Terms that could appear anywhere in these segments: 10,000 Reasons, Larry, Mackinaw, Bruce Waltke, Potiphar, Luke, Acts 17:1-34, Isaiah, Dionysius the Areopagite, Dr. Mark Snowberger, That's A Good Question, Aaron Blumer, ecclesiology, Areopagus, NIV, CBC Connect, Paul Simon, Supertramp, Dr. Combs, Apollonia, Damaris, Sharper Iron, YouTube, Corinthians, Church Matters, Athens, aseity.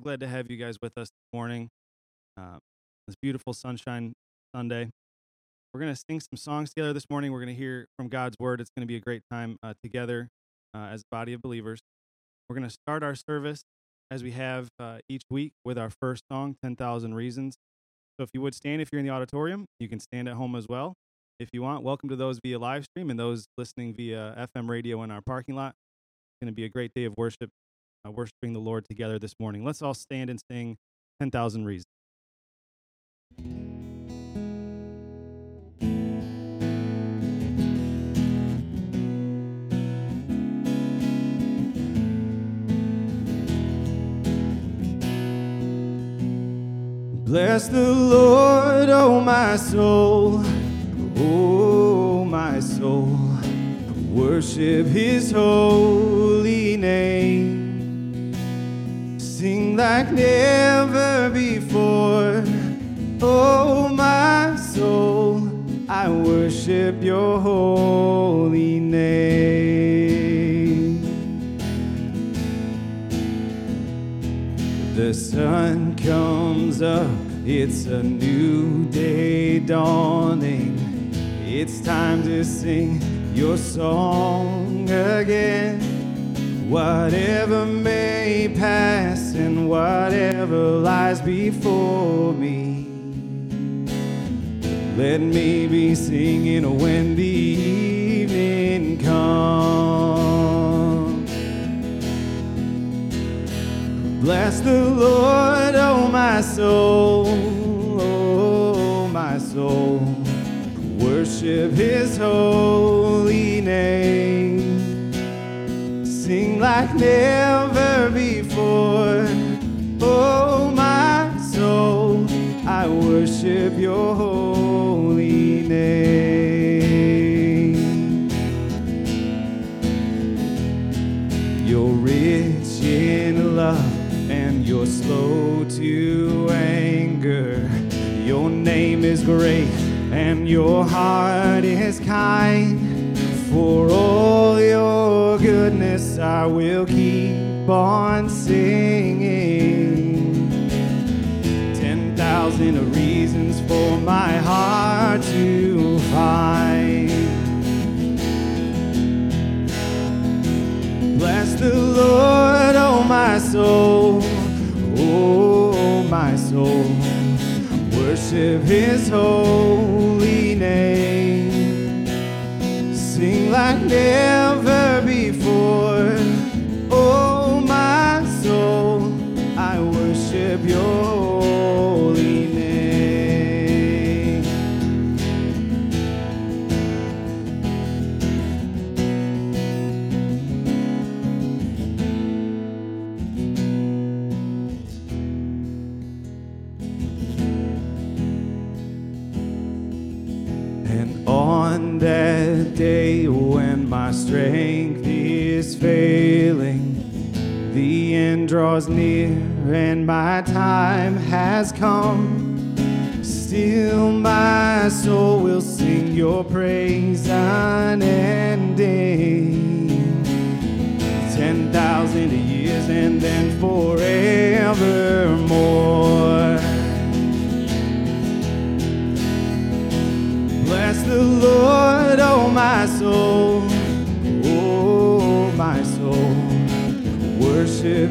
So glad to have you guys with us this morning. This beautiful sunshine Sunday. We're going to sing some songs together this morning. We're going to hear from God's Word. It's going to be a great time together as a body of believers. We're going to start our service, as we have each week, with our first song, 10,000 Reasons. So if you would stand, if you're in the auditorium, you can stand at home as well. If you want, welcome to those via live stream and those listening via FM radio in our parking lot. It's going to be a great day of worship, worshiping the Lord together this morning. Let's all stand and sing 10,000 Reasons. Bless the Lord, oh my soul, oh my soul, worship his holy name. Sing like never before, oh my soul, I worship your holy name. The sun comes up, it's a new day dawning. It's time to sing your song again. Whatever may pass and whatever lies before me, let me be singing when the evening comes. Bless the Lord, oh my soul, oh my soul, worship his holy name. Sing like never before, oh my soul, I worship your holy name. You're rich in love and you're slow to anger. Your name is great and your heart is kind. For all your goodness, I will keep on singing. 10,000 reasons for my heart to find. Bless the Lord, oh my soul, oh my soul, worship his holy name. Sing like never before, oh my soul, I worship your holy day. When my strength is failing, the end draws near and my time has come. Still my soul will sing your praise unending. 10,000 years and then forevermore. Bless the Lord, oh my soul, oh my soul, worship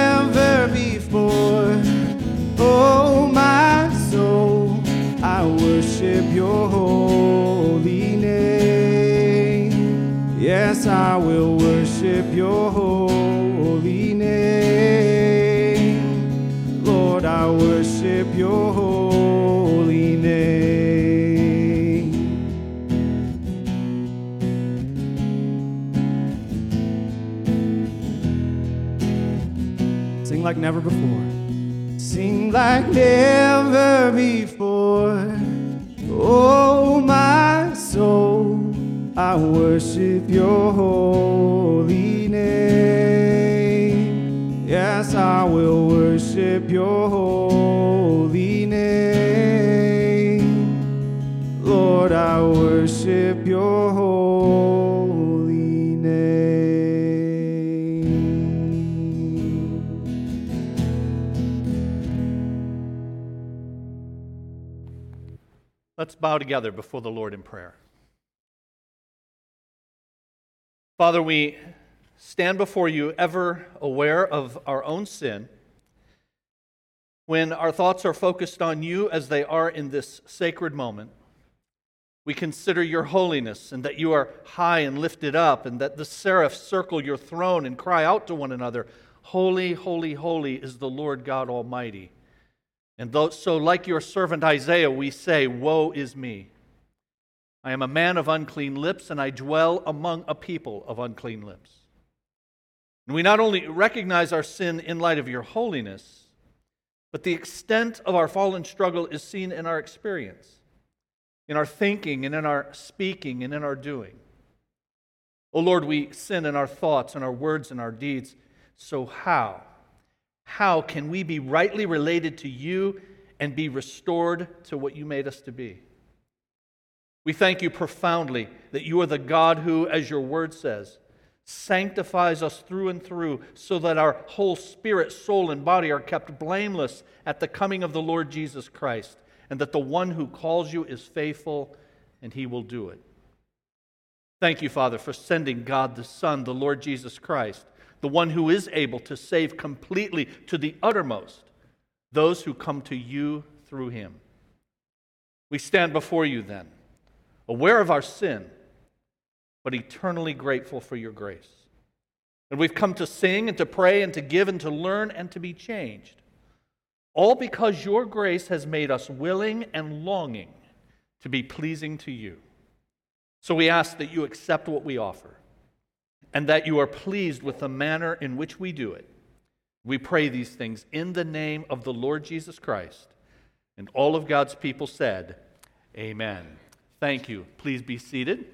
before, oh my soul, I worship your holy name. Yes, I will worship your holy name. Lord, I worship your holy name. Like never before. seemed like never before. Oh, my soul, I worship your holy name. Yes, I will worship your holy name. Lord, I worship your holy name. Let's bow together before the Lord in prayer. Father, we stand before you ever aware of our own sin. When our thoughts are focused on you as they are in this sacred moment, we consider your holiness and that you are high and lifted up and that the seraphs circle your throne and cry out to one another, "Holy, holy, holy is the Lord God Almighty." And so like your servant Isaiah, we say, "Woe is me. I am a man of unclean lips, and I dwell among a people of unclean lips." And we not only recognize our sin in light of your holiness, but the extent of our fallen struggle is seen in our experience, in our thinking, and in our speaking, and in our doing. O Lord, we sin in our thoughts, and our words, and our deeds. So how can we be rightly related to you and be restored to what you made us to be? We thank you profoundly that you are the God who, as your word says, sanctifies us through and through so that our whole spirit, soul, and body are kept blameless at the coming of the Lord Jesus Christ, and that the one who calls you is faithful and he will do it. Thank you, Father, for sending God the Son, the Lord Jesus Christ, the one who is able to save completely to the uttermost those who come to you through him. We stand before you then, aware of our sin, but eternally grateful for your grace. And we've come to sing and to pray and to give and to learn and to be changed, all because your grace has made us willing and longing to be pleasing to you. So we ask that you accept what we offer and that you are pleased with the manner in which we do it. We pray these things in the name of the Lord Jesus Christ. And all of God's people said, Amen. Thank you. Please be seated.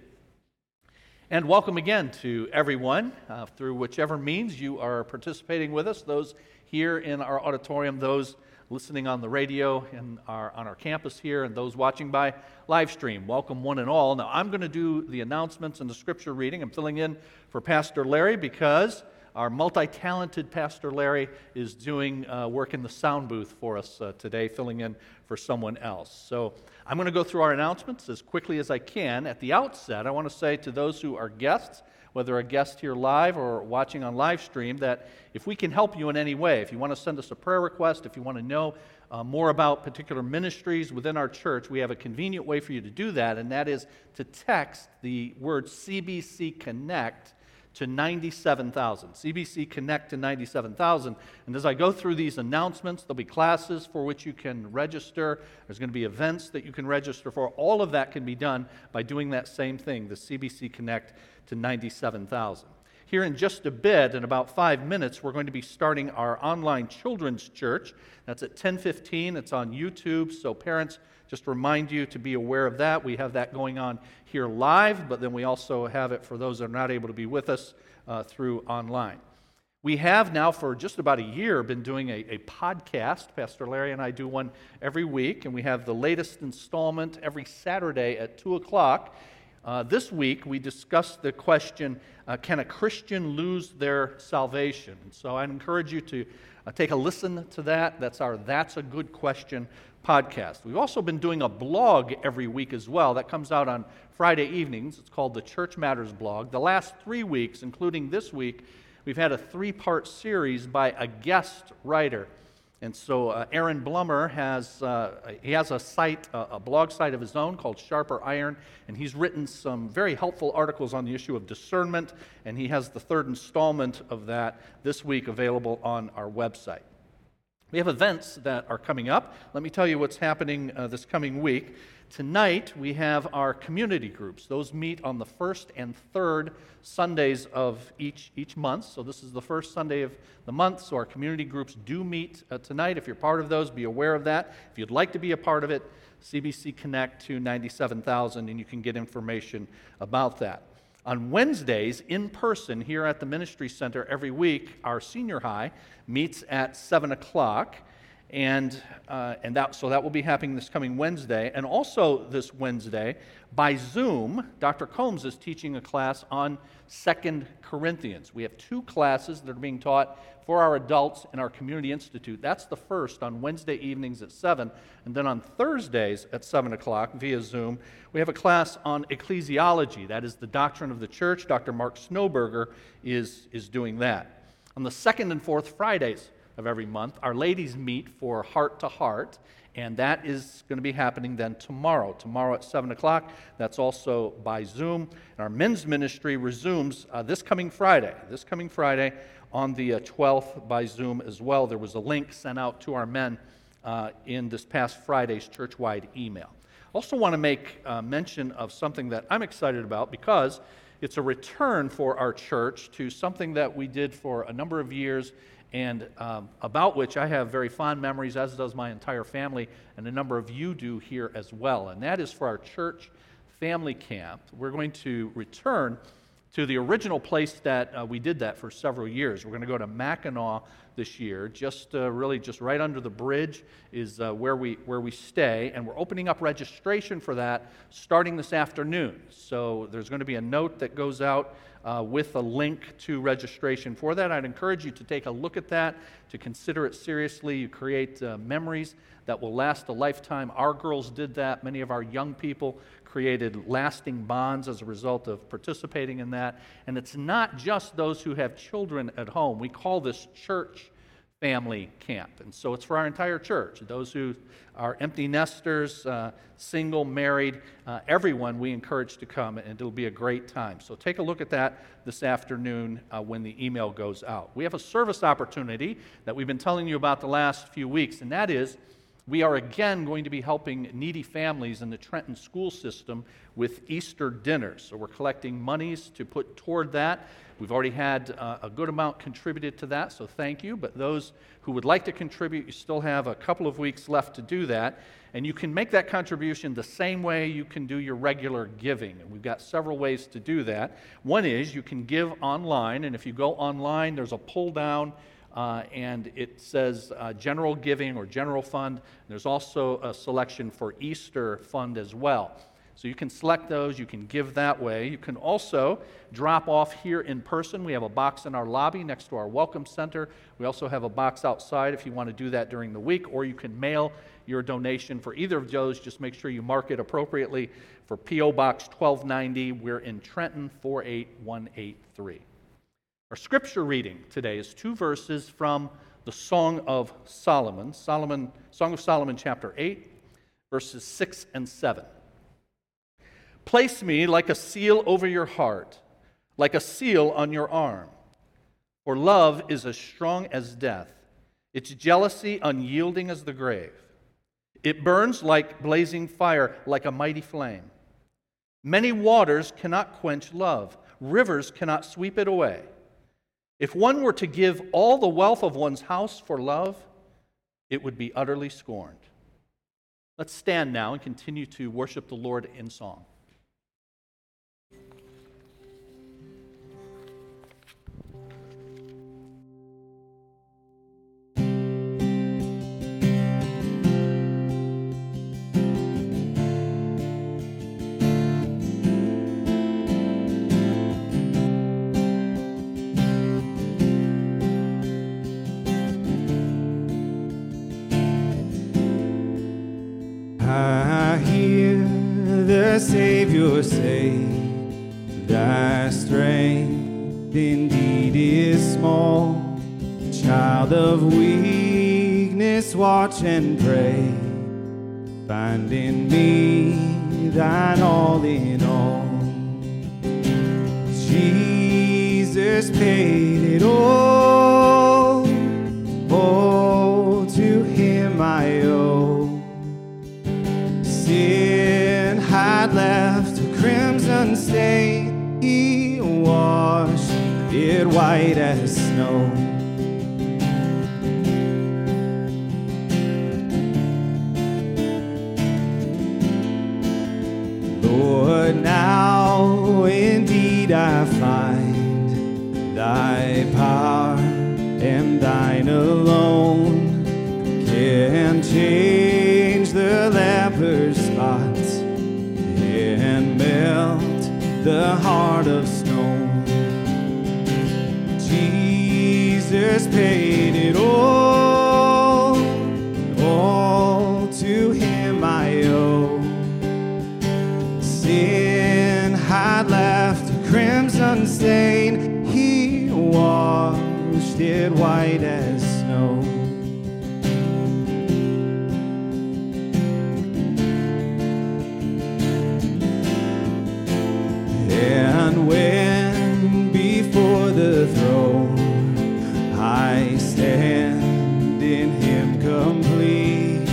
And welcome again to everyone through whichever means you are participating with us, those here in our auditorium, those listening on the radio and on our campus here, and those watching by live stream. Welcome one and all. Now, I'm going to do the announcements and the scripture reading. I'm filling in for Pastor Larry because our multi-talented Pastor Larry is doing work in the sound booth for us today, filling in for someone else. So I'm going to go through our announcements as quickly as I can. At the outset, I want to say to those who are guests, whether a guest here live or watching on live stream, that if we can help you in any way, if you want to send us a prayer request, if you want to know more about particular ministries within our church, we have a convenient way for you to do that, and that is to text the word CBC Connect to 97,000. CBC Connect to 97,000. And as I go through these announcements, there'll be classes for which you can register. There's going to be events that you can register for. All of that can be done by doing that same thing, the CBC Connect to 97,000. Here in just a bit, in about 5 minutes, we're going to be starting our online children's church. That's at 10:15. It's on YouTube, so parents, just remind you to be aware of that. We have that going on here live, but then we also have it for those that are not able to be with us through online. We have now for just about a year been doing a podcast. Pastor Larry and I do one every week, and we have the latest installment every Saturday at 2 o'clock. This week, we discussed the question, can a Christian lose their salvation? And so I encourage you to take a listen to that. That's our That's a Good Question podcast. We've also been doing a blog every week as well. That comes out on Friday evenings. It's called the Church Matters blog. The last 3 weeks, including this week, we've had a three-part series by a guest writer. And so Aaron Blumer has a site, a blog site of his own called Sharper Iron, and he's written some very helpful articles on the issue of discernment, and he has the third installment of that this week available on our website. We have events that are coming up. Let me tell you what's happening this coming week. Tonight, we have our community groups. Those meet on the first and third Sundays of each month. So this is the first Sunday of the month, so our community groups do meet tonight. If you're part of those, be aware of that. If you'd like to be a part of it, CBC Connect to 97,000, and you can get information about that. On Wednesdays, in person, here at the Ministry Center every week, our senior high meets at 7 o'clock, and that will be happening this coming Wednesday. And also this Wednesday, by Zoom, Dr. Combs is teaching a class on 2 Corinthians. We have two classes that are being taught for our adults in our community institute. That's the first on Wednesday evenings at 7, and then on Thursdays at 7 o'clock via Zoom, we have a class on ecclesiology, that is the doctrine of the church. Dr. Mark Snowberger is doing that. On the second and fourth Fridays of every month, our ladies meet for heart to heart, and that is going to be happening then tomorrow at 7 o'clock. That's also by Zoom. And our men's ministry resumes this coming Friday, on the 12th by Zoom as well. There was a link sent out to our men in this past Friday's church-wide email. I also want to make mention of something that I'm excited about, because it's a return for our church to something that we did for a number of years, and about which I have very fond memories, as does my entire family, and a number of you do here as well. And that is for our church family camp. We're going to return to the original place that we did that for several years. We're going to go to Mackinaw this year. Just right under the bridge is where we stay, and we're opening up registration for that starting this afternoon. So there's going to be a note that goes out with a link to registration for that. I'd encourage you to take a look at that, to consider it seriously. You create memories that will last a lifetime. Our girls did that. Many of our young people created lasting bonds as a result of participating in that. And it's not just those who have children at home. We call this church family camp. And so it's for our entire church. Those who are empty nesters, single, married, everyone we encourage to come, and it'll be a great time. So take a look at that this afternoon when the email goes out. We have a service opportunity that we've been telling you about the last few weeks, and that is, we are again going to be helping needy families in the Trenton school system with Easter dinners. So we're collecting monies to put toward that. We've already had a good amount contributed to that, so thank you. But those who would like to contribute, you still have a couple of weeks left to do that. And you can make that contribution the same way you can do your regular giving. And we've got several ways to do that. One is you can give online, and if you go online, there's a pull down. And it says general giving or general fund. There's also a selection for Easter fund as well. So you can select those. You can give that way. You can also drop off here in person. We have a box in our lobby next to our welcome center. We also have a box outside if you want to do that during the week, or you can mail your donation. For either of those, just make sure you mark it appropriately for P.O. Box 1290. We're in Trenton 48183. Our scripture reading today is two verses from the Song of Solomon, Song of Solomon chapter 8, verses 6 and 7. Place me like a seal over your heart, like a seal on your arm. For love is as strong as death, its jealousy unyielding as the grave. It burns like blazing fire, like a mighty flame. Many waters cannot quench love, rivers cannot sweep it away. If one were to give all the wealth of one's house for love, it would be utterly scorned. Let's stand now and continue to worship the Lord in song. Savior, say, thy strength indeed is small. Child of weakness, watch and pray. Find in me thine all in all. Jesus paid it all. Oh, to say he washed it white as snow. Lord, now indeed I find thy power and thine alone can change the leper's spots and melt the heart of stone. Jesus paid it all to him I owe. Sin had left a crimson stain, he washed it white as snow. And when before the throne I stand in him complete,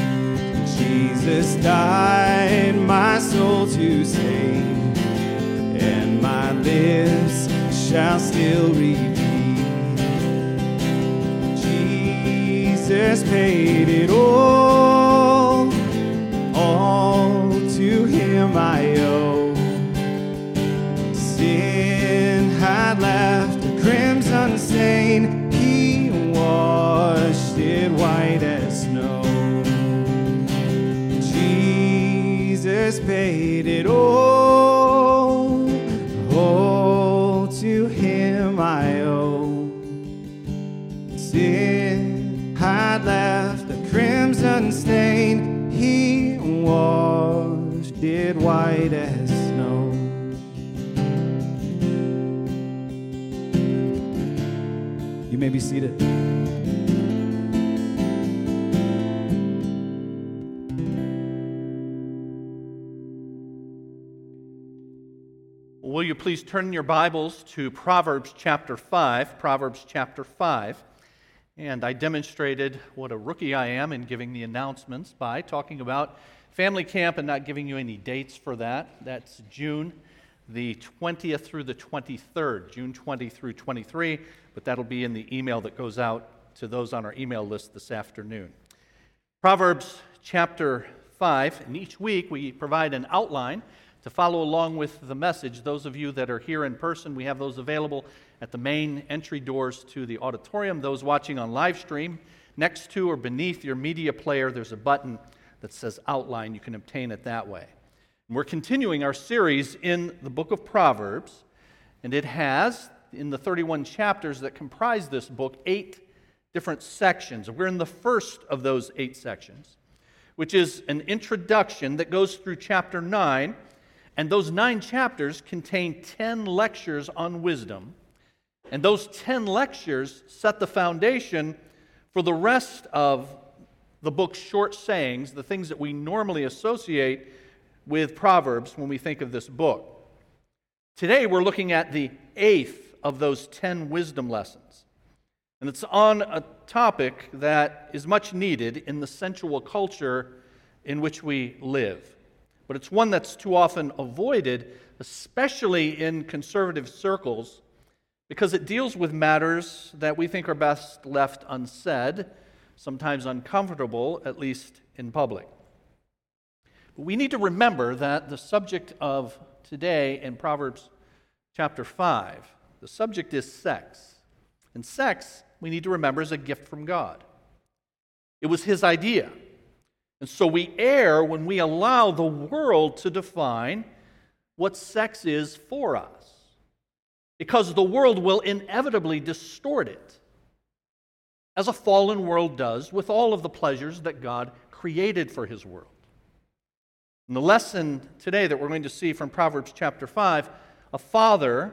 Jesus died my soul to save, and my lips shall still repeat, Jesus paid it all to him I owe. Left a crimson stain, he washed it white as snow. Jesus paid it all to him I owe. Sin had left a crimson stain, he washed it white as snow. You may be seated. Will you please turn your Bibles to Proverbs chapter 5, Proverbs chapter 5. And I demonstrated what a rookie I am in giving the announcements by talking about family camp and not giving you any dates for that. That's June the 20th through the 23rd, June 20 through 23, but that'll be in the email that goes out to those on our email list this afternoon. Proverbs chapter 5, and each week we provide an outline to follow along with the message. Those of you that are here in person, we have those available at the main entry doors to the auditorium. Those watching on live stream, next to or beneath your media player, there's a button that says outline. You can obtain it that way. We're continuing our series in the book of Proverbs, and it has, in the 31 chapters that comprise this book, 8 different sections. We're in the first of those 8 sections, which is an introduction that goes through chapter 9, and those 9 chapters contain 10 lectures on wisdom, and those 10 lectures set the foundation for the rest of the book's short sayings, the things that we normally associate with Proverbs when we think of this book. Today we're looking at the 8th of those 10 wisdom lessons. And it's on a topic that is much needed in the sensual culture in which we live. But it's one that's too often avoided, especially in conservative circles, because it deals with matters that we think are best left unsaid, sometimes uncomfortable, at least in public. We need to remember that the subject of today in Proverbs chapter 5, the subject is sex. And sex, we need to remember, is a gift from God. It was his idea. And so we err when we allow the world to define what sex is for us, because the world will inevitably distort it, as a fallen world does with all of the pleasures that God created for his world. And the lesson today that we're going to see from Proverbs chapter 5, a father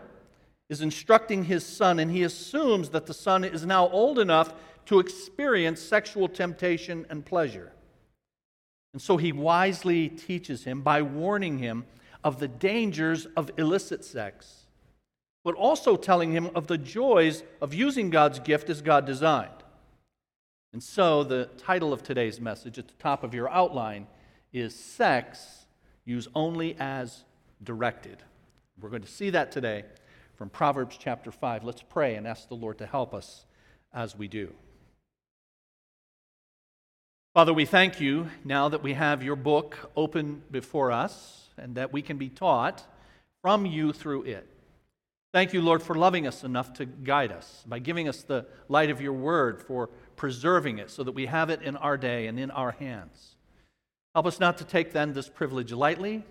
is instructing his son, and he assumes that the son is now old enough to experience sexual temptation and pleasure. And so he wisely teaches him by warning him of the dangers of illicit sex, but also telling him of the joys of using God's gift as God designed. And so the title of today's message at the top of your outline is Sex, Use Only As Directed. We're going to see that today from Proverbs chapter 5. Let's pray and ask the Lord to help us as we do. Father, we thank you now that we have your book open before us and that we can be taught from you through it. Thank you, Lord, for loving us enough to guide us by giving us the light of your word, for preserving it so that we have it in our day and in our hands. Help us not to take then this privilege lightly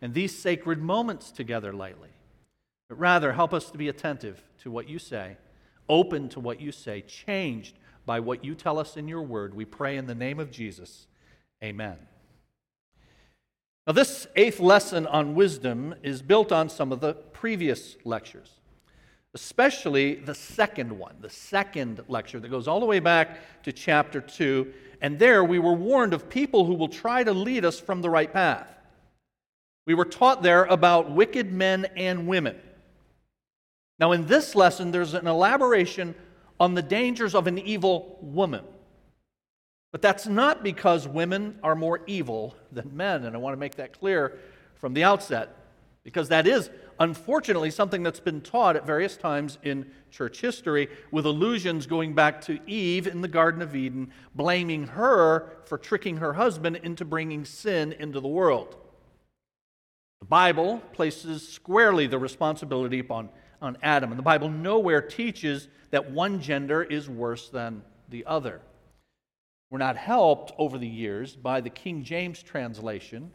and these sacred moments together lightly, but rather help us to be attentive to what you say, open to what you say, changed by what you tell us in your word. We pray in the name of Jesus. Amen. Now, this eighth lesson on wisdom is built on some of the previous lectures, especially the second one, the second lecture that goes all the way back to chapter 2. And there we were warned of people who will try to lead us from the right path. We were taught there about wicked men and women. Now, in this lesson, there's an elaboration on the dangers of an evil woman. But that's not because women are more evil than men, and I want to make that clear from the outset, because that is, unfortunately, something that's been taught at various times in church history, with allusions going back to Eve in the Garden of Eden, blaming her for tricking her husband into bringing sin into the world. The Bible places squarely the responsibility on Adam, and the Bible nowhere teaches that one gender is worse than the other. We're not helped over the years by the King James translation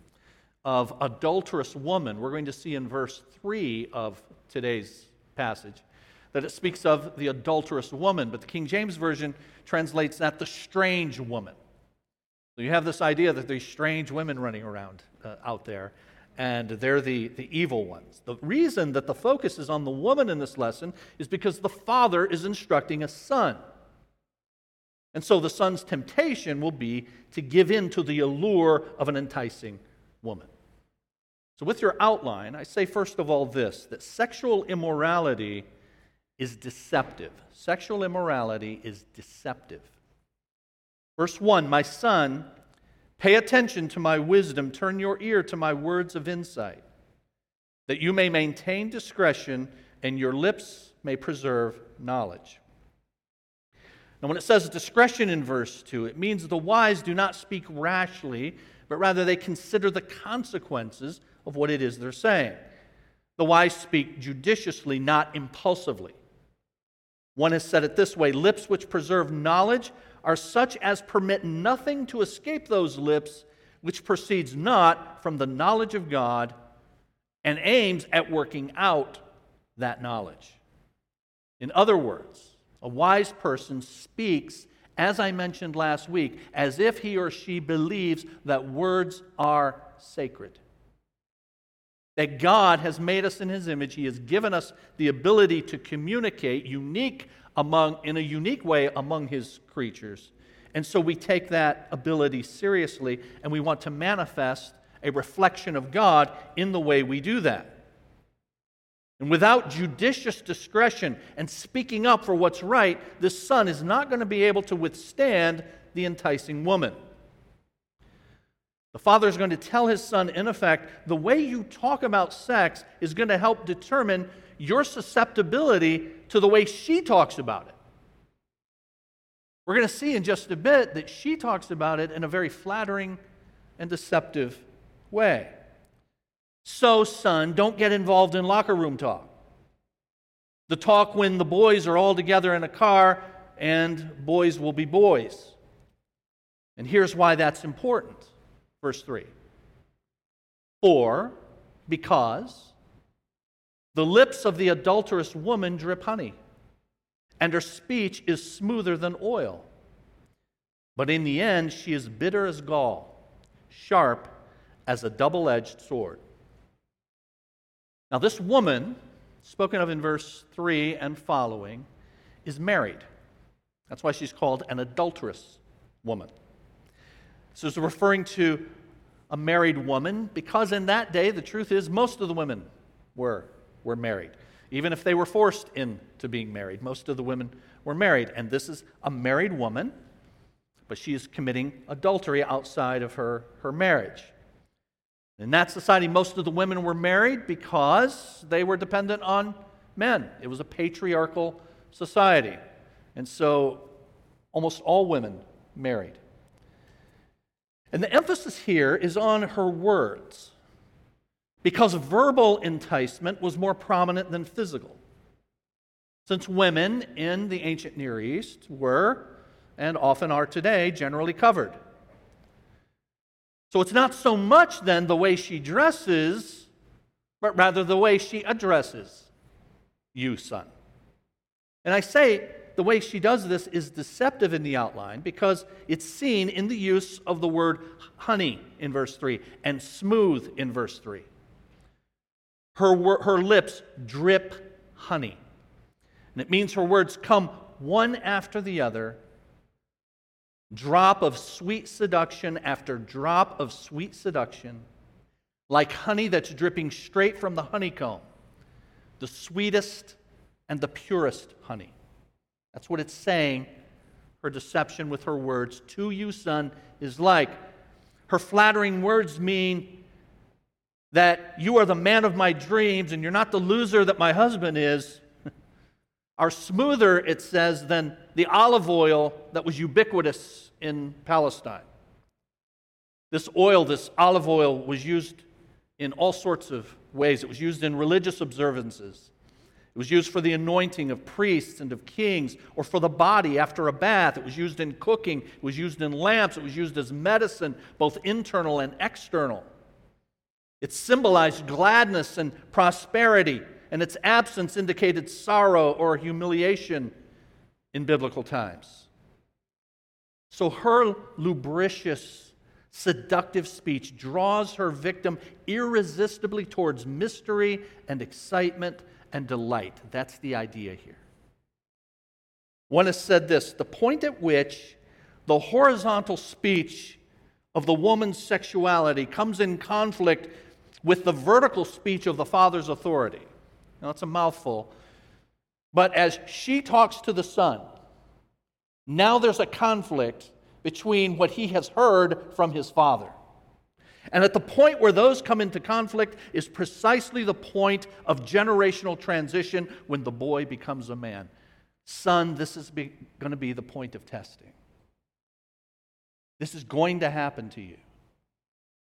of adulterous woman. We're going to see in verse 3 of today's passage that it speaks of the adulterous woman, but the King James Version translates that the strange woman. So you have this idea that there's strange women running around out there, and they're the evil ones. The reason that the focus is on the woman in this lesson is because the father is instructing a son. And so the son's temptation will be to give in to the allure of an enticing woman. So with your outline, I say first of all this, that sexual immorality is deceptive. Sexual immorality is deceptive. Verse 1, my son, pay attention to my wisdom, turn your ear to my words of insight, that you may maintain discretion and your lips may preserve knowledge. Now, when it says discretion in verse 2, it means the wise do not speak rashly, but rather they consider the consequences of what it is they're saying. The wise speak judiciously, not impulsively. One has said it this way, lips which preserve knowledge are such as permit nothing to escape those lips which proceeds not from the knowledge of God and aims at working out that knowledge. In other words, a wise person speaks, as I mentioned last week, as if he or she believes that words are sacred, that God has made us in His image. He has given us the ability to communicate in a unique way among His creatures. And so we take that ability seriously, and we want to manifest a reflection of God in the way we do that. And without judicious discretion and speaking up for what's right, this son is not going to be able to withstand the enticing woman. The father is going to tell his son, in effect, the way you talk about sex is going to help determine your susceptibility to the way she talks about it. We're going to see in just a bit that she talks about it in a very flattering and deceptive way. So, son, don't get involved in locker room talk. The talk when the boys are all together in a car, and boys will be boys. And here's why that's important. Verse 3. For, because the lips of the adulterous woman drip honey, and her speech is smoother than oil. But in the end, she is bitter as gall, sharp as a double-edged sword. Now, this woman, spoken of in verse 3 and following, is married. That's why she's called an adulterous woman. So it's referring to a married woman, because in that day, the truth is, most of the women were married. Even if they were forced into being married, most of the women were married. And this is a married woman, but she is committing adultery outside of her marriage. In that society, most of the women were married because they were dependent on men. It was a patriarchal society. And so almost all women married. And the emphasis here is on her words, because verbal enticement was more prominent than physical. Since women in the ancient Near East were, and often are today, generally covered. So it's not so much then the way she dresses, but rather the way she addresses you, son. And I say the way she does this is deceptive in the outline because it's seen in the use of the word honey in verse 3 and smooth in verse 3. Her lips drip honey. And it means her words come one after the other, drop of sweet seduction after drop of sweet seduction, like honey that's dripping straight from the honeycomb, the sweetest and the purest honey. That's what it's saying her deception with her words to you, son, is like. Her flattering words mean that you are the man of my dreams and you're not the loser that my husband is, are smoother, it says, than the olive oil that was ubiquitous in Palestine. This oil, this olive oil, was used in all sorts of ways. It was used in religious observances. It was used for the anointing of priests and of kings, or for the body after a bath. It was used in cooking. It was used in lamps. It was used as medicine, both internal and external. It symbolized gladness and prosperity, and its absence indicated sorrow or humiliation in biblical times. So her lubricious, seductive speech draws her victim irresistibly towards mystery and excitement and delight. That's the idea here. One has said this: the point at which the horizontal speech of the woman's sexuality comes in conflict with the vertical speech of the father's authority. Now, it's a mouthful. But as she talks to the son, now there's a conflict between what he has heard from his father. And at the point where those come into conflict is precisely the point of generational transition when the boy becomes a man. Son, this is going to be the point of testing. This is going to happen to you.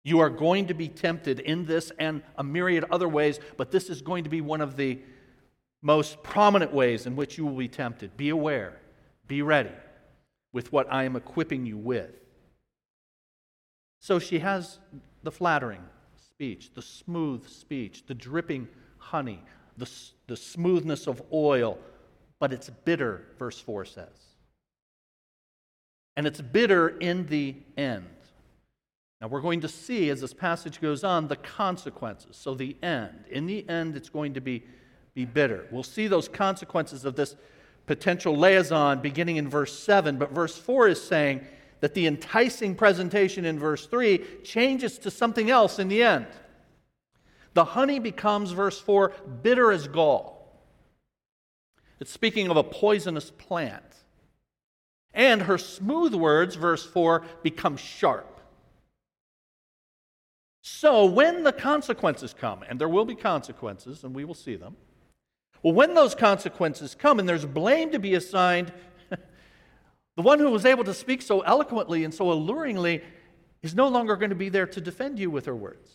You are going to be tempted in this and a myriad other ways, but this is going to be one of the most prominent ways in which you will be tempted. Be aware, be ready with what I am equipping you with. So she has the flattering speech, the smooth speech, the dripping honey, the smoothness of oil, but it's bitter, verse 4 says. And it's bitter in the end. Now, we're going to see, as this passage goes on, the consequences. So the end. In the end, it's going to be bitter. We'll see those consequences of this potential liaison beginning in verse 7. But verse 4 is saying that the enticing presentation in verse 3 changes to something else in the end. The honey becomes, verse 4, bitter as gall. It's speaking of a poisonous plant. And her smooth words, verse 4, become sharp. So when the consequences come, and there will be consequences, and we will see them, well, when those consequences come and there's blame to be assigned, the one who was able to speak so eloquently and so alluringly is no longer going to be there to defend you with her words.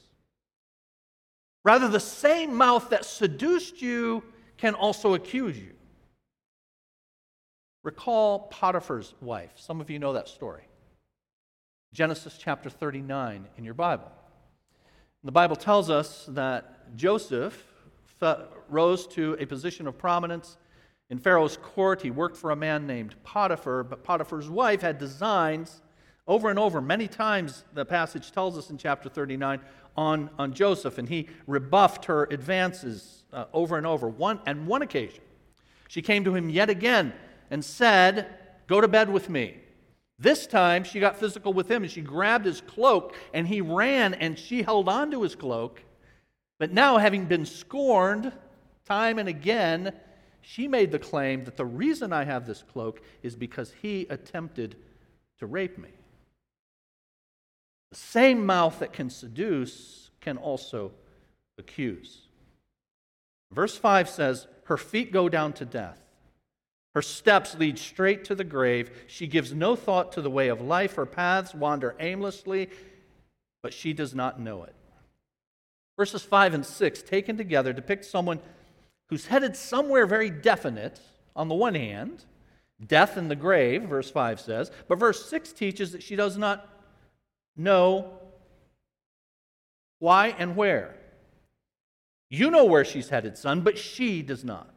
Rather, the same mouth that seduced you can also accuse you. Recall Potiphar's wife. Some of you know that story. Genesis chapter 39 in your Bible. The Bible tells us that Joseph rose to a position of prominence in Pharaoh's court. He worked for a man named Potiphar, but Potiphar's wife had designs over and over, many times, the passage tells us in chapter 39, on Joseph, and he rebuffed her advances over and over. On one occasion, she came to him yet again and said, "Go to bed with me." This time, she got physical with him, and she grabbed his cloak, and he ran, and she held on to his cloak. But now, having been scorned time and again, she made the claim that the reason I have this cloak is because he attempted to rape me. The same mouth that can seduce can also accuse. Verse 5 says, her feet go down to death. Her steps lead straight to the grave. She gives no thought to the way of life. Her paths wander aimlessly, but she does not know it. Verses 5 and 6, taken together, depict someone who's headed somewhere very definite, on the one hand, death in the grave, verse 5 says, but verse 6 teaches that she does not know why and where. You know where she's headed, son, but she does not.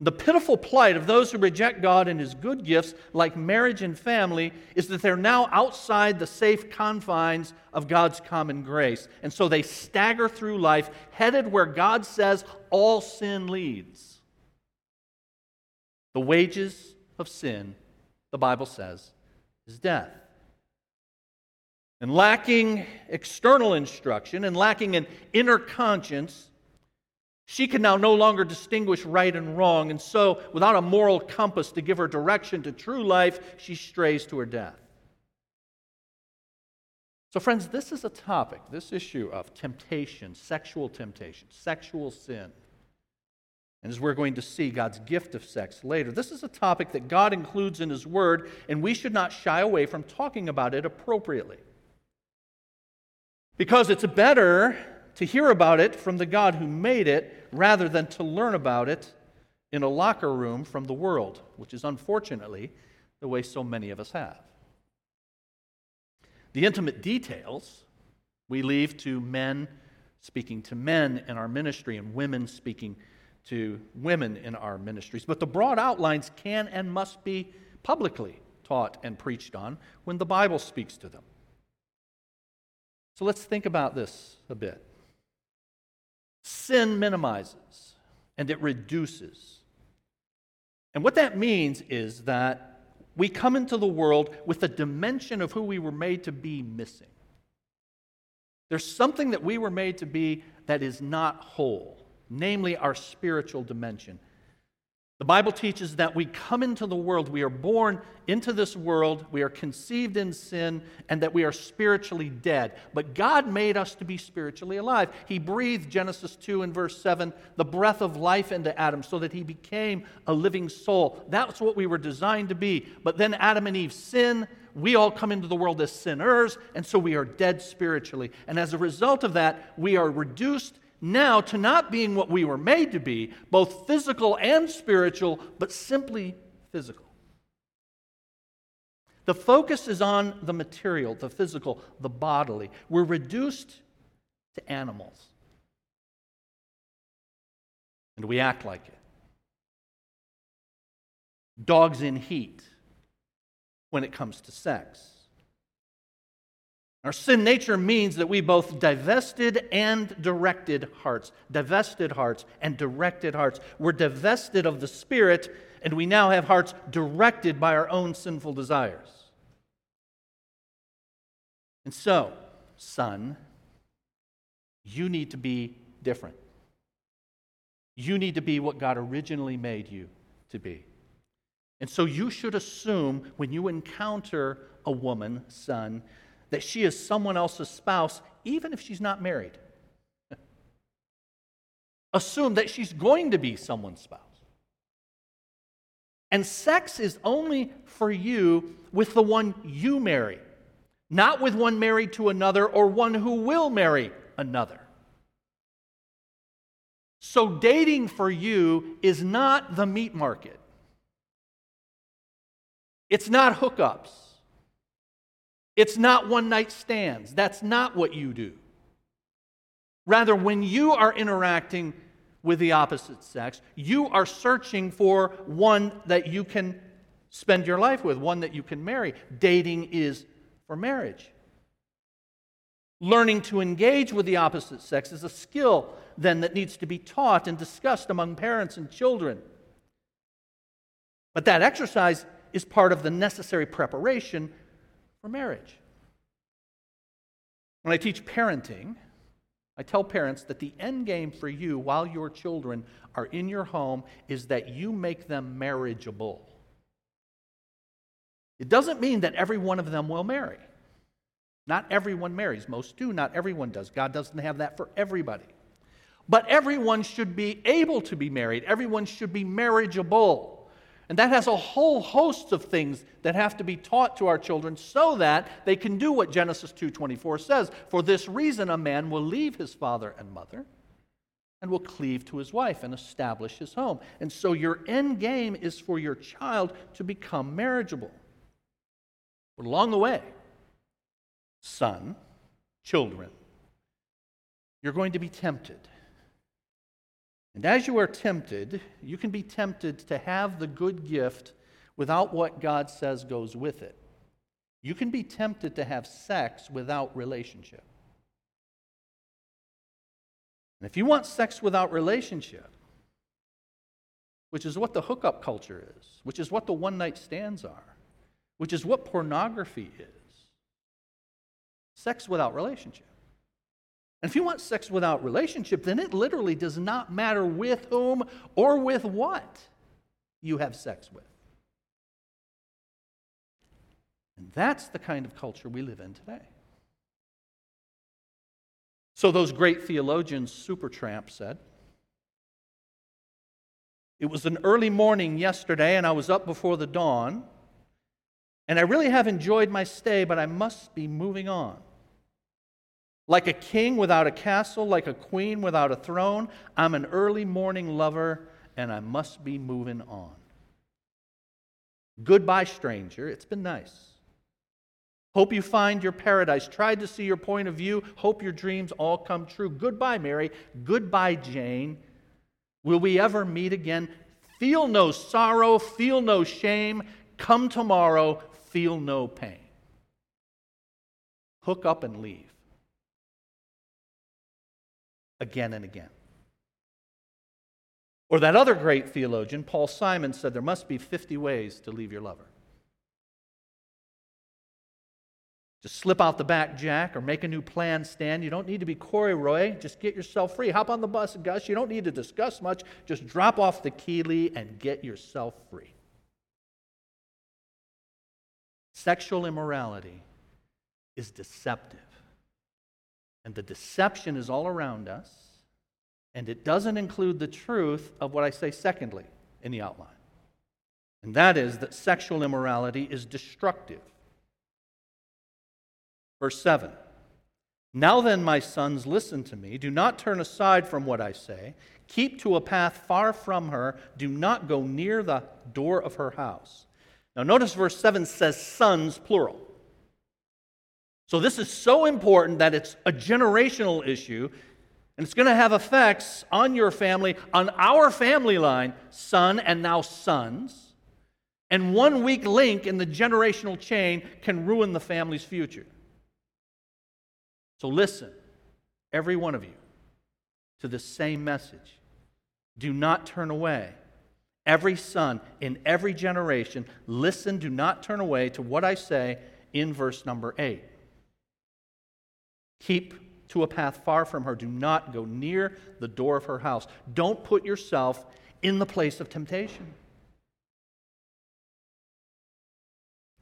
The pitiful plight of those who reject God and His good gifts, like marriage and family, is that they're now outside the safe confines of God's common grace. And so they stagger through life, headed where God says all sin leads. The wages of sin, the Bible says, is death. And lacking external instruction and lacking an inner conscience, she can now no longer distinguish right and wrong, and so, without a moral compass to give her direction to true life, she strays to her death. So, friends, this is a topic, this issue of temptation, sexual sin. And as we're going to see, God's gift of sex later. This is a topic that God includes in His Word, and we should not shy away from talking about it appropriately. Because it's better to hear about it from the God who made it rather than to learn about it in a locker room from the world, which is unfortunately the way so many of us have. The intimate details we leave to men speaking to men in our ministry and women speaking to women in our ministries, but the broad outlines can and must be publicly taught and preached on when the Bible speaks to them. So let's think about this a bit. Sin minimizes and it reduces. And what that means is that we come into the world with a dimension of who we were made to be missing. There's something that we were made to be that is not whole, namely our spiritual dimension. The Bible teaches that we come into the world, we are born into this world, we are conceived in sin, and that we are spiritually dead. But God made us to be spiritually alive. He breathed, Genesis 2 and verse 7, the breath of life into Adam so that he became a living soul. That's what we were designed to be. But then Adam and Eve sin. We all come into the world as sinners, and so we are dead spiritually. And as a result of that, we are reduced now to not being what we were made to be, both physical and spiritual, but simply physical. The focus is on the material, the physical, the bodily. We're reduced to animals. And we act like it. Dogs in heat when it comes to sex. Our sin nature means that we both divested and directed hearts. Divested hearts and directed hearts. We're divested of the Spirit, and we now have hearts directed by our own sinful desires. And so, son, you need to be different. You need to be what God originally made you to be. And so you should assume when you encounter a woman, son, that she is someone else's spouse, even if she's not married. Assume that she's going to be someone's spouse. And sex is only for you with the one you marry, not with one married to another or one who will marry another. So dating for you is not the meat market. It's not hookups. It's not one-night stands. That's not what you do. Rather, when you are interacting with the opposite sex, you are searching for one that you can spend your life with, one that you can marry. Dating is for marriage. Learning to engage with the opposite sex is a skill, then, that needs to be taught and discussed among parents and children. But that exercise is part of the necessary preparation for marriage. When I teach parenting, I tell parents that the end game for you while your children are in your home is that you make them marriageable. It doesn't mean that every one of them will marry. Not everyone marries. Most do. Not everyone does. God doesn't have that for everybody. But everyone should be able to be married. Everyone should be marriageable. And that has a whole host of things that have to be taught to our children so that they can do what Genesis 2:24 says. For this reason, a man will leave his father and mother and will cleave to his wife and establish his home. And so your end game is for your child to become marriageable. But along the way, son, children, you're going to be tempted. And as you are tempted, you can be tempted to have the good gift without what God says goes with it. You can be tempted to have sex without relationship. And if you want sex without relationship, which is what the hookup culture is, which is what the one-night stands are, which is what pornography is, sex without relationship. And if you want sex without relationship, then it literally does not matter with whom or with what you have sex with. And that's the kind of culture we live in today. So those great theologians, Supertramp said, "It was an early morning yesterday, and I was up before the dawn, and I really have enjoyed my stay, but I must be moving on. Like a king without a castle, like a queen without a throne, I'm an early morning lover, and I must be moving on. Goodbye, stranger. It's been nice. Hope you find your paradise. Tried to see your point of view. Hope your dreams all come true. Goodbye, Mary. Goodbye, Jane. Will we ever meet again? Feel no sorrow. Feel no shame. Come tomorrow. Feel no pain." Hook up and leave. Again and again. Or that other great theologian, Paul Simon, said there must be 50 ways to leave your lover. Just slip out the back jack or make a new plan stand. You don't need to be Corey Roy. Just get yourself free. Hop on the bus, Gus. You don't need to discuss much. Just drop off the keely and get yourself free. Sexual immorality is deceptive. And the deception is all around us, and it doesn't include the truth of what I say secondly in the outline. And that is that sexual immorality is destructive. Verse 7, "Now then, my sons, listen to me. Do not turn aside from what I say. Keep to a path far from her. Do not go near the door of her house." Now notice verse 7 says sons, plural. So this is so important that it's a generational issue, and it's going to have effects on your family, on our family line, son and now sons. And one weak link in the generational chain can ruin the family's future. So listen, every one of you, to the same message. Do not turn away. Every son in every generation, listen, do not turn away to what I say in verse number 8. Keep to a path far from her. Do not go near the door of her house. Don't put yourself in the place of temptation.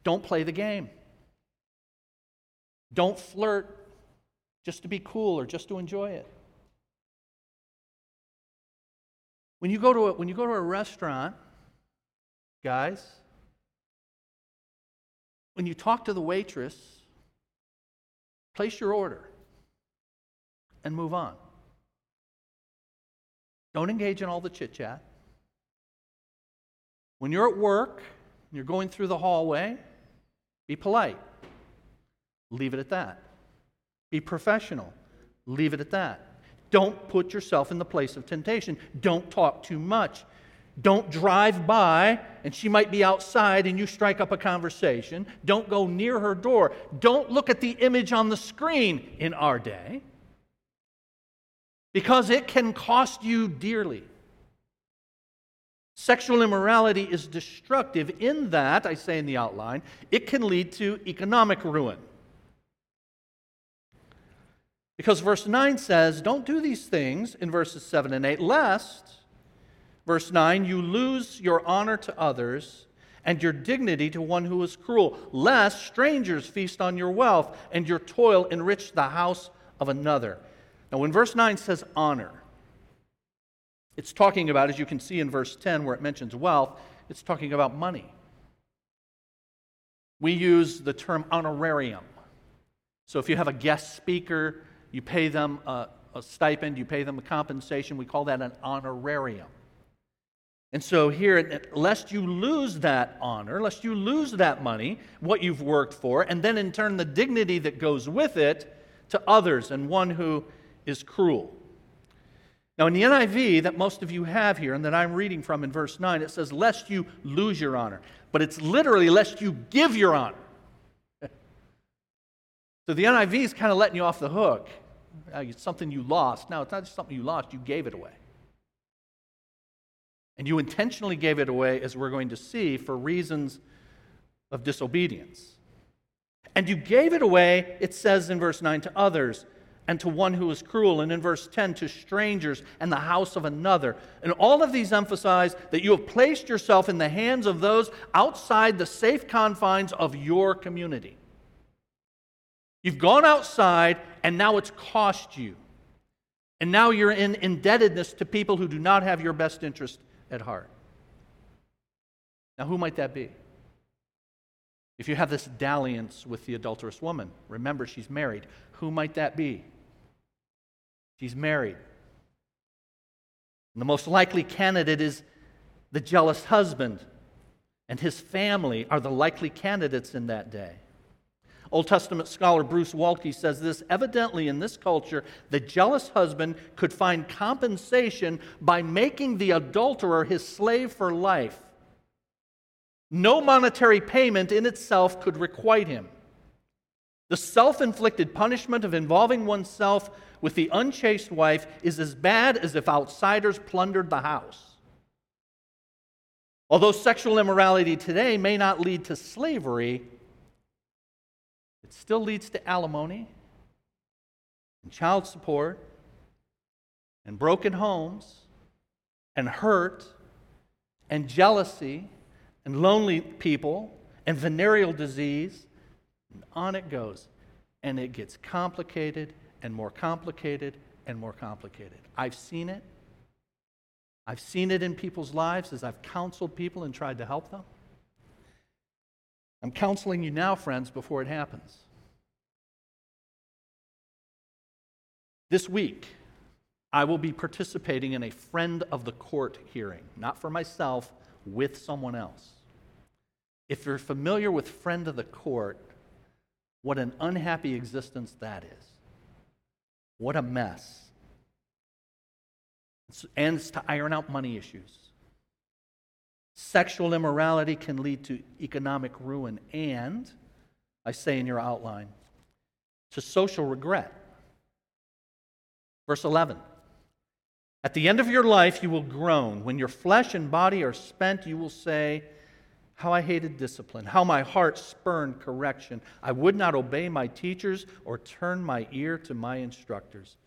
Don't play the game. Don't flirt just to be cool or just to enjoy it. When you go to a restaurant, guys, when you talk to the waitress, place your order and move on. Don't engage in all the chit-chat. When you're at work and you're going through the hallway, be polite. Leave it at that. Be professional. Leave it at that. Don't put yourself in the place of temptation. Don't talk too much. Don't drive by, and she might be outside, and you strike up a conversation. Don't go near her door. Don't look at the image on the screen in our day, because it can cost you dearly. Sexual immorality is destructive in that, I say in the outline, it can lead to economic ruin. Because verse 9 says, don't do these things in verses 7 and 8, lest... Verse 9, you lose your honor to others and your dignity to one who is cruel, lest strangers feast on your wealth and your toil enrich the house of another. Now, when verse 9 says honor, it's talking about, as you can see in verse 10 where it mentions wealth, it's talking about money. We use the term honorarium. So if you have a guest speaker, you pay them a stipend, you pay them a compensation. We call that an honorarium. And so here, lest you lose that honor, lest you lose that money, what you've worked for, and then in turn the dignity that goes with it to others and one who is cruel. Now in the NIV that most of you have here and that I'm reading from in verse 9, it says, lest you lose your honor. But it's literally lest you give your honor. So the NIV is kind of letting you off the hook. It's something you lost. No, it's not just something you lost. You gave it away. And you intentionally gave it away, as we're going to see, for reasons of disobedience. And you gave it away, it says in verse 9, to others and to one who is cruel. And in verse 10, to strangers and the house of another. And all of these emphasize that you have placed yourself in the hands of those outside the safe confines of your community. You've gone outside, and now it's cost you. And now you're in indebtedness to people who do not have your best interest at heart. Now, who might that be? If you have this dalliance with the adulterous woman, remember she's married. Who might that be? She's married. And the most likely candidate is the jealous husband, and his family are the likely candidates in that day. Old Testament scholar Bruce Waltke says this, evidently in this culture, the jealous husband could find compensation by making the adulterer his slave for life. No monetary payment in itself could requite him. The self-inflicted punishment of involving oneself with the unchaste wife is as bad as if outsiders plundered the house. Although sexual immorality today may not lead to slavery, it still leads to alimony and child support and broken homes and hurt and jealousy and lonely people and venereal disease. And on it goes. And it gets complicated and more complicated and more complicated. I've seen it. I've seen it in people's lives as I've counseled people and tried to help them. I'm counseling you now, friends, before it happens. This week, I will be participating in a friend of the court hearing, not for myself, with someone else. If you're familiar with friend of the court, what an unhappy existence that is. What a mess. And it's to iron out money issues. Sexual immorality can lead to economic ruin and, I say in your outline, to social regret. Verse 11, at the end of your life you will groan. When your flesh and body are spent, you will say, how I hated discipline, how my heart spurned correction. I would not obey my teachers or turn my ear to my instructors.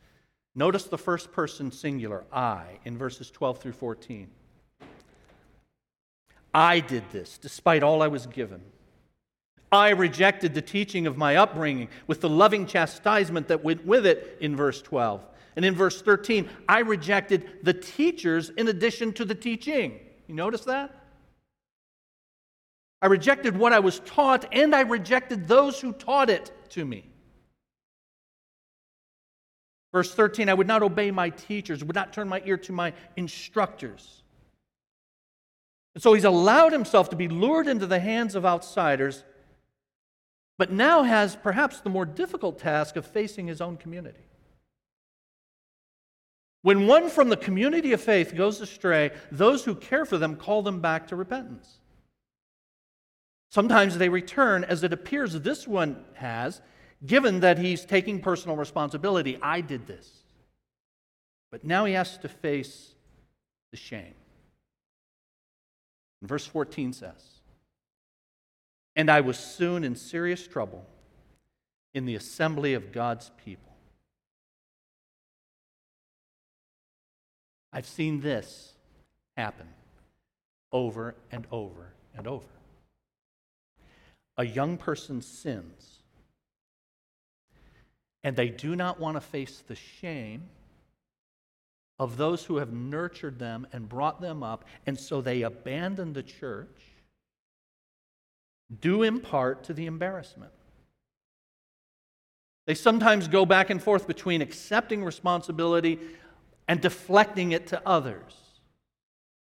Notice the first person singular, I, in verses 12 through 14. I did this despite all I was given. I rejected the teaching of my upbringing with the loving chastisement that went with it in verse 12. And in verse 13, I rejected the teachers in addition to the teaching. You notice that? I rejected what I was taught, and I rejected those who taught it to me. Verse 13, I would not obey my teachers, would not turn my ear to my instructors. And so he's allowed himself to be lured into the hands of outsiders, but now has perhaps the more difficult task of facing his own community. When one from the community of faith goes astray, those who care for them call them back to repentance. Sometimes they return, as it appears this one has, given that he's taking personal responsibility. I did this. But now he has to face the shame. And verse 14 says, and I was soon in serious trouble in the assembly of God's people. I've seen this happen over and over and over. a young person sins and they do not want to face the shame of those who have nurtured them and brought them up, and so they abandon the church, due in part to the embarrassment. They sometimes go back and forth between accepting responsibility and deflecting it to others.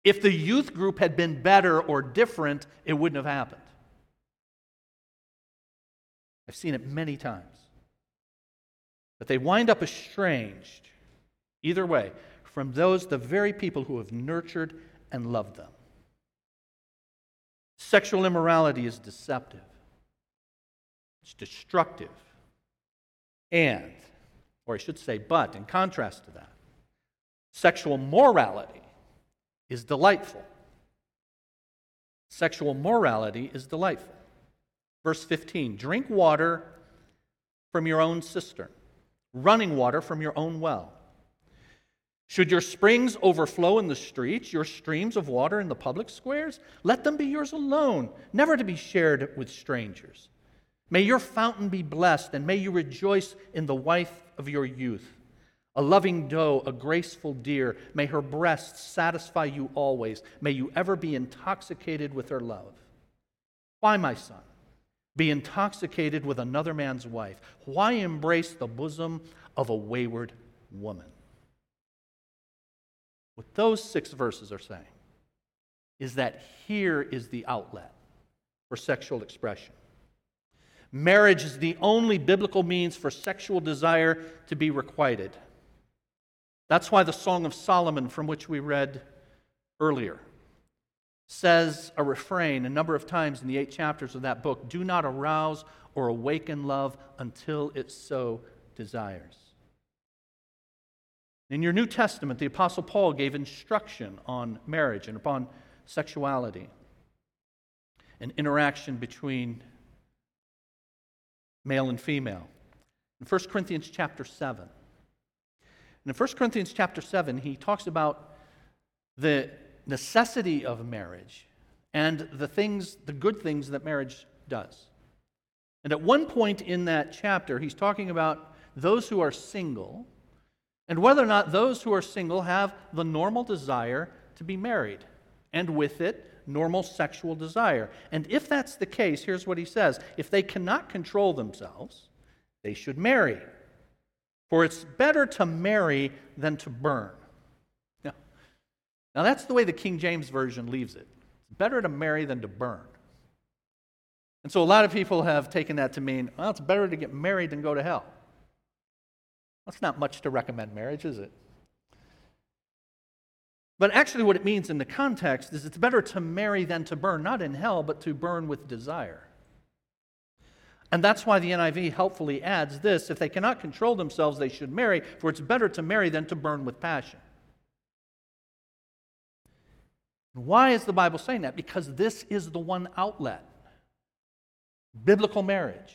If the youth group had been better or different, it wouldn't have happened. I've seen it many times. But they wind up estranged, either way, from the very people who have nurtured and loved them. Sexual immorality is deceptive. It's destructive. But in contrast to that, sexual morality is delightful. Sexual morality is delightful. Verse 15, drink water from your own cistern, running water from your own well. Should your springs overflow in the streets, your streams of water in the public squares? Let them be yours alone, never to be shared with strangers. May your fountain be blessed, and may you rejoice in the wife of your youth. A loving doe, a graceful deer, may her breasts satisfy you always. May you ever be intoxicated with her love. Why, my son, be intoxicated with another man's wife? Why embrace the bosom of a wayward woman? What those 6 verses are saying is that here is the outlet for sexual expression. Marriage is the only biblical means for sexual desire to be requited. That's why the Song of Solomon, from which we read earlier, says a refrain a number of times in the 8 chapters of that book, do not arouse or awaken love until it so desires. In your New Testament, the Apostle Paul gave instruction on marriage and upon sexuality and interaction between male and female. In 1 Corinthians chapter 7. And in 1 Corinthians chapter 7, he talks about the necessity of marriage and the good things that marriage does. And at one point in that chapter, he's talking about those who are single and whether or not those who are single have the normal desire to be married, and with it, normal sexual desire. And if that's the case, here's what he says. If they cannot control themselves, they should marry. For it's better to marry than to burn. Now that's the way the King James Version leaves it. It's better to marry than to burn. And so a lot of people have taken that to mean, well, it's better to get married than go to hell. That's not much to recommend marriage, is it? But actually what it means in the context is it's better to marry than to burn, not in hell, but to burn with desire. And that's why the NIV helpfully adds this, if they cannot control themselves, they should marry, for it's better to marry than to burn with passion. Why is the Bible saying that? Because this is the one outlet. Biblical marriage.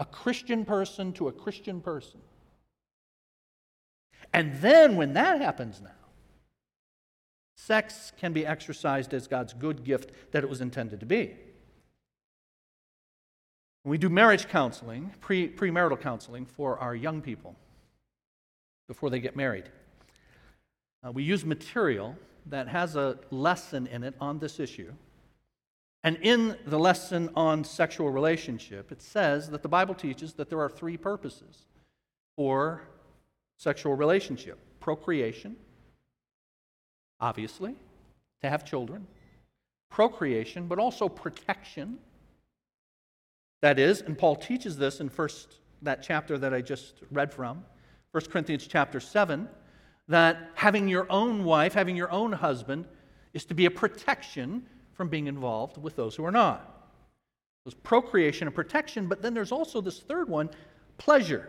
A Christian person to a Christian person. And then when that happens now, sex can be exercised as God's good gift that it was intended to be. We do marriage counseling, premarital counseling for our young people before they get married. We use material that has a lesson in it on this issue. And in the lesson on sexual relationship, it says that the Bible teaches that there are 3 purposes for sexual relationship. Procreation, obviously, to have children, procreation, but also protection. That is, and Paul teaches this in that chapter that I just read from, 1 Corinthians chapter 7, that having your own wife, having your own husband, is to be a protection from being involved with those who are not. There's procreation and protection, but then there's also this third one, pleasure.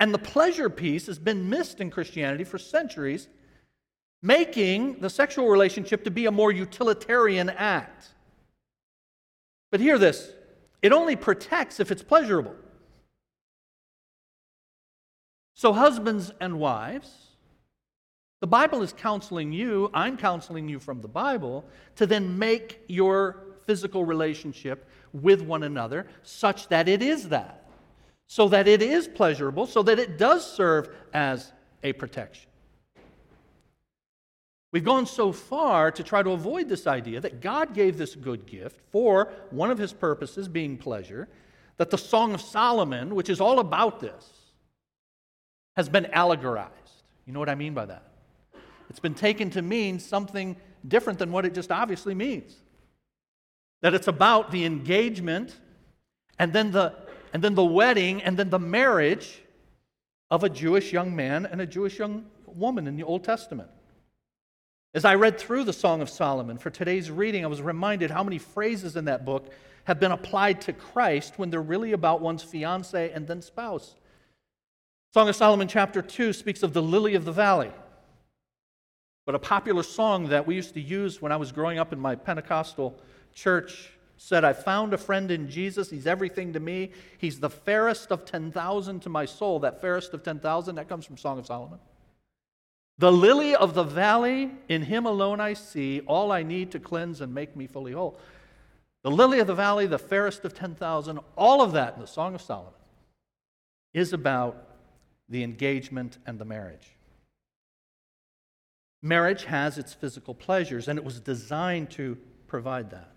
And the pleasure piece has been missed in Christianity for centuries, making the sexual relationship to be a more utilitarian act. But hear this, it only protects if it's pleasurable. So husbands and wives, the Bible is counseling you, I'm counseling you from the Bible, to then make your physical relationship with one another such that it is that. So that it is pleasurable, so that it does serve as a protection. We've gone so far to try to avoid this idea that God gave this good gift for one of his purposes being pleasure, that the Song of Solomon, which is all about this, has been allegorized. You know what I mean by that? It's been taken to mean something different than what it just obviously means. That it's about the engagement and then the wedding and then the marriage of a Jewish young man and a Jewish young woman in the Old Testament. As I read through the Song of Solomon for today's reading, I was reminded how many phrases in that book have been applied to Christ when they're really about one's fiancé and then spouse. Song of Solomon chapter 2 speaks of the lily of the valley. But a popular song that we used to use when I was growing up in my Pentecostal church said, "I found a friend in Jesus, he's everything to me, he's the fairest of 10,000 to my soul." That fairest of 10,000, that comes from Song of Solomon. "The lily of the valley, in him alone I see, all I need to cleanse and make me fully whole." The lily of the valley, the fairest of 10,000, all of that in the Song of Solomon is about the engagement and the marriage. Marriage has its physical pleasures, and it was designed to provide that.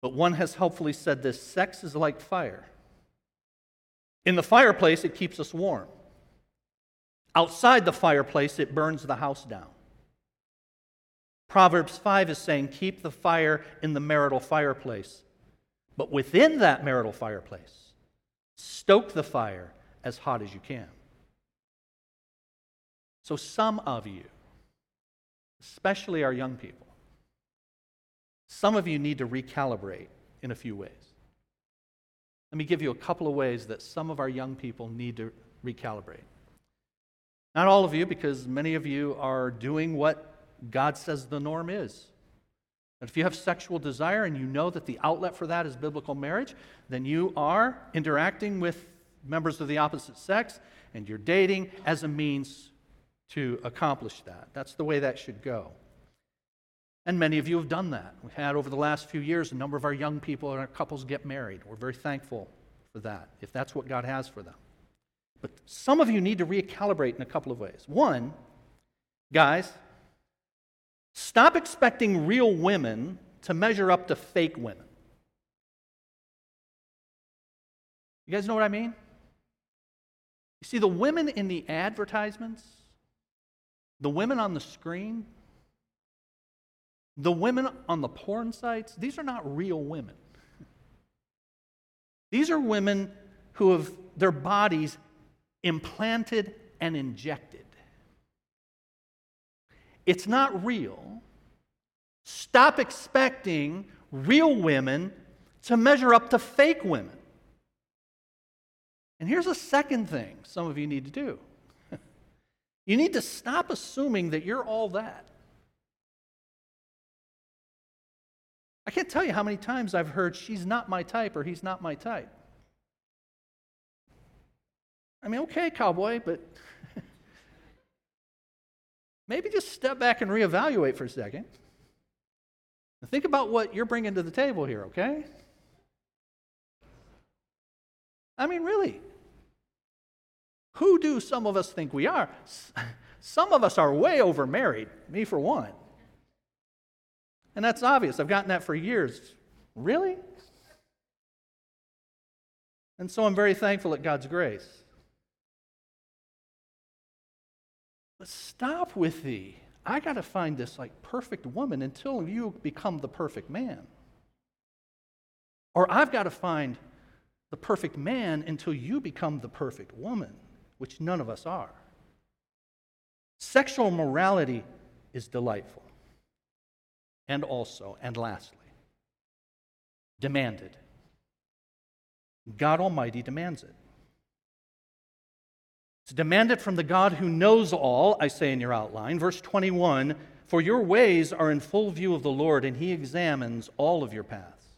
But one has helpfully said this: sex is like fire. In the fireplace, it keeps us warm. Outside the fireplace, it burns the house down. Proverbs 5 is saying, keep the fire in the marital fireplace. But within that marital fireplace, stoke the fire as hot as you can. So some of you, especially our young people, some of you need to recalibrate in a few ways. Let me give you a couple of ways that some of our young people need to recalibrate. Not all of you, because many of you are doing what God says the norm is. And if you have sexual desire and you know that the outlet for that is biblical marriage, then you are interacting with members of the opposite sex and you're dating as a means to accomplish that. That's the way that should go. And many of you have done that. We've had over the last few years a number of our young people and our couples get married. We're very thankful for that, if that's what God has for them. But some of you need to recalibrate in a couple of ways. One, guys, stop expecting real women to measure up to fake women. You guys know what I mean? You see, the women in the advertisements, the women on the screen, the women on the porn sites, these are not real women. These are women who have their bodies implanted and injected. It's not real. Stop expecting real women to measure up to fake women. And here's a second thing some of you need to do. You need to stop assuming that you're all that. I can't tell you how many times I've heard, "She's not my type," or "He's not my type." I mean, okay, cowboy, but maybe just step back and reevaluate for a second. Think about what you're bringing to the table here, okay? I mean, really, who do some of us think we are? Some of us are way over married, me for one. And that's obvious. I've gotten that for years. Really? And so I'm very thankful at God's grace. But stop with the, "I got to find this like perfect woman," until you become the perfect man. Or, "I've got to find the perfect man," until you become the perfect woman, which none of us are. Sexual morality is delightful. And also, and lastly, demanded. God Almighty demands it. It's demanded from the God who knows all, I say in your outline. Verse 21, "For your ways are in full view of the Lord, and he examines all of your paths."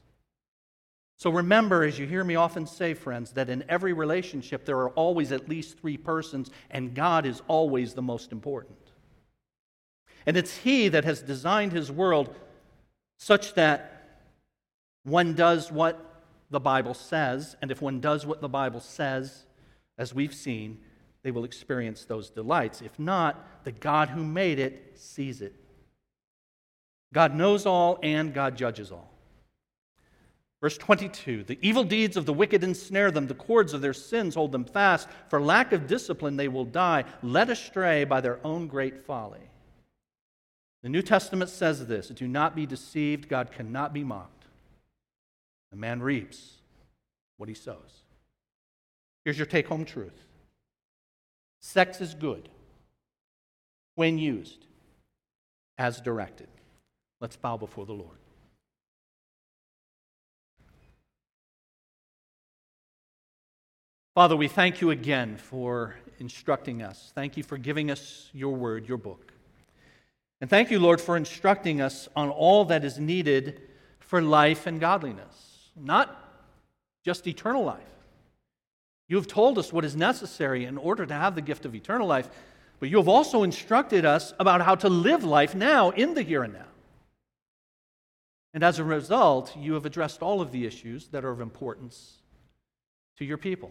So remember, as you hear me often say, friends, that in every relationship there are always at least three persons, and God is always the most important. And it's he that has designed his world such that One does what the Bible says, and if one does what the Bible says, as we've seen, they will experience those delights. If not, the God who made it sees it. God knows all, and God judges all. Verse 22, the evil deeds of the wicked ensnare them, the cords of their sins hold them fast. For lack of discipline they will die, led astray by their own great folly. The New Testament says this, do not be deceived, God cannot be mocked. The man reaps what he sows. Here's your take-home truth. Sex is good when used as directed. Let's bow before the Lord. Father, we thank you again for instructing us. Thank you for giving us your word, your book. And thank you, Lord, for instructing us on all that is needed for life and godliness, not just eternal life. You have told us what is necessary in order to have the gift of eternal life, but you have also instructed us about how to live life now in the here and now. And as a result, you have addressed all of the issues that are of importance to your people.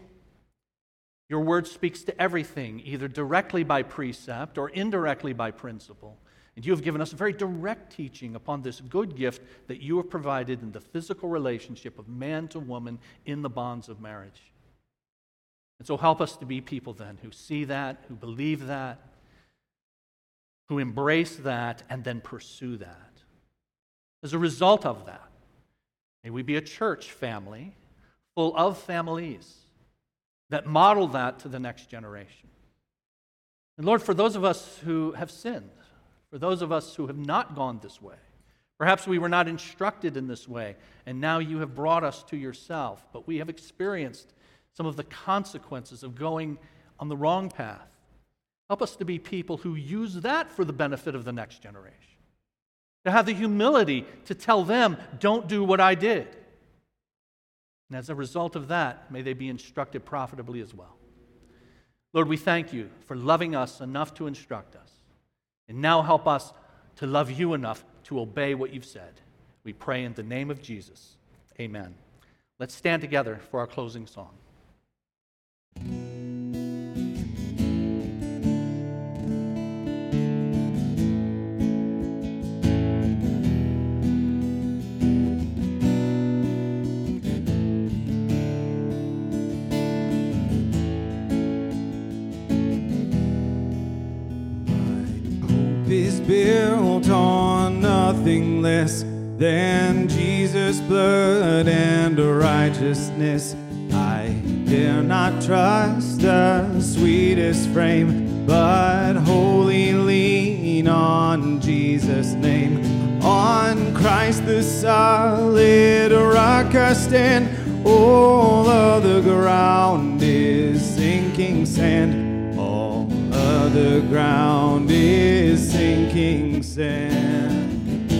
Your word speaks to everything, either directly by precept or indirectly by principle. And you have given us very direct teaching upon this good gift that you have provided in the physical relationship of man to woman in the bonds of marriage. And so help us to be people then who see that, who believe that, who embrace that, and then pursue that. As a result of that, may we be a church family full of families that model that to the next generation. And Lord, for those of us who have sinned, for those of us who have not gone this way, perhaps we were not instructed in this way, and now you have brought us to yourself, but we have experienced some of the consequences of going on the wrong path. Help us to be people who use that for the benefit of the next generation. To have the humility to tell them, don't do what I did. And as a result of that, may they be instructed profitably as well. Lord, we thank you for loving us enough to instruct us. And now help us to love you enough to obey what you've said. We pray in the name of Jesus. Amen. Let's stand together for our closing song. Built on nothing less than Jesus' blood and righteousness. I dare not trust the sweetest frame, but wholly lean on Jesus' name. On Christ the solid rock I stand, all other ground is sinking sand. The ground is sinking sand.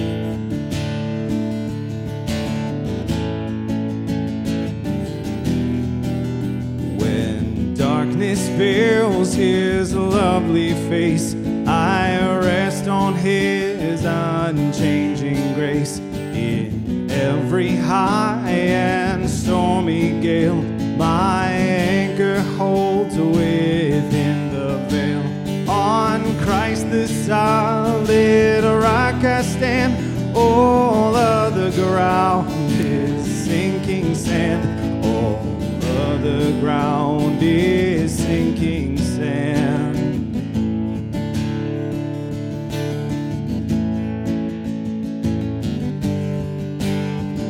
When darkness veils his lovely face, I rest on his unchanging grace. In every high and stormy gale, my anchor holds within the veil. On Christ the solid rock I stand, all other ground is sinking sand, all other ground is sinking sand.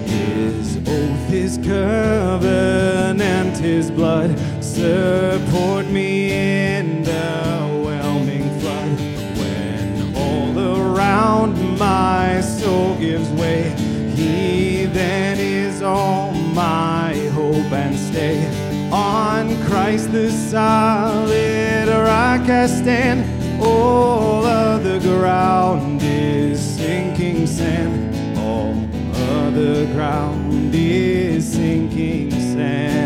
His oath, his covenant, his blood support me in the my soul gives way. He then is all my hope and stay. On Christ the solid rock I stand. All other ground is sinking sand. All other ground is sinking sand.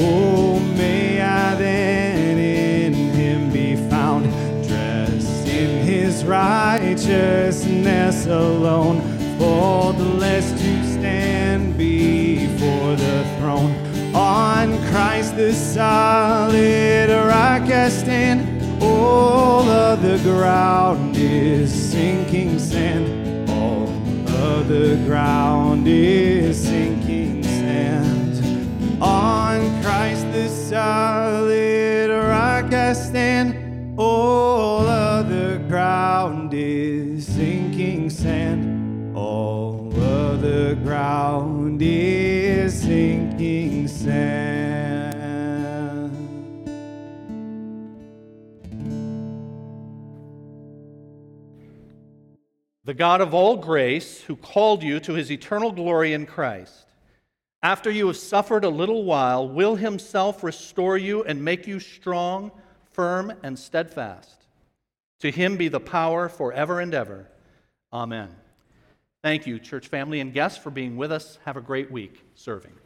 Oh, may I then in him be found, dressed in his righteousness alone, faultless to stand before the throne. On Christ the solid rock I stand, all other ground is sinking sand, all other ground is sinking sand. On Christ the solid rock I stand, all other ground is sinking sand, all other ground is sinking sand. The God of all grace, who called you to his eternal glory in Christ, after you have suffered a little while, will himself restore you and make you strong, firm, and steadfast. To him be the power forever and ever. Amen. Thank you, church family and guests, for being with us. Have a great week serving.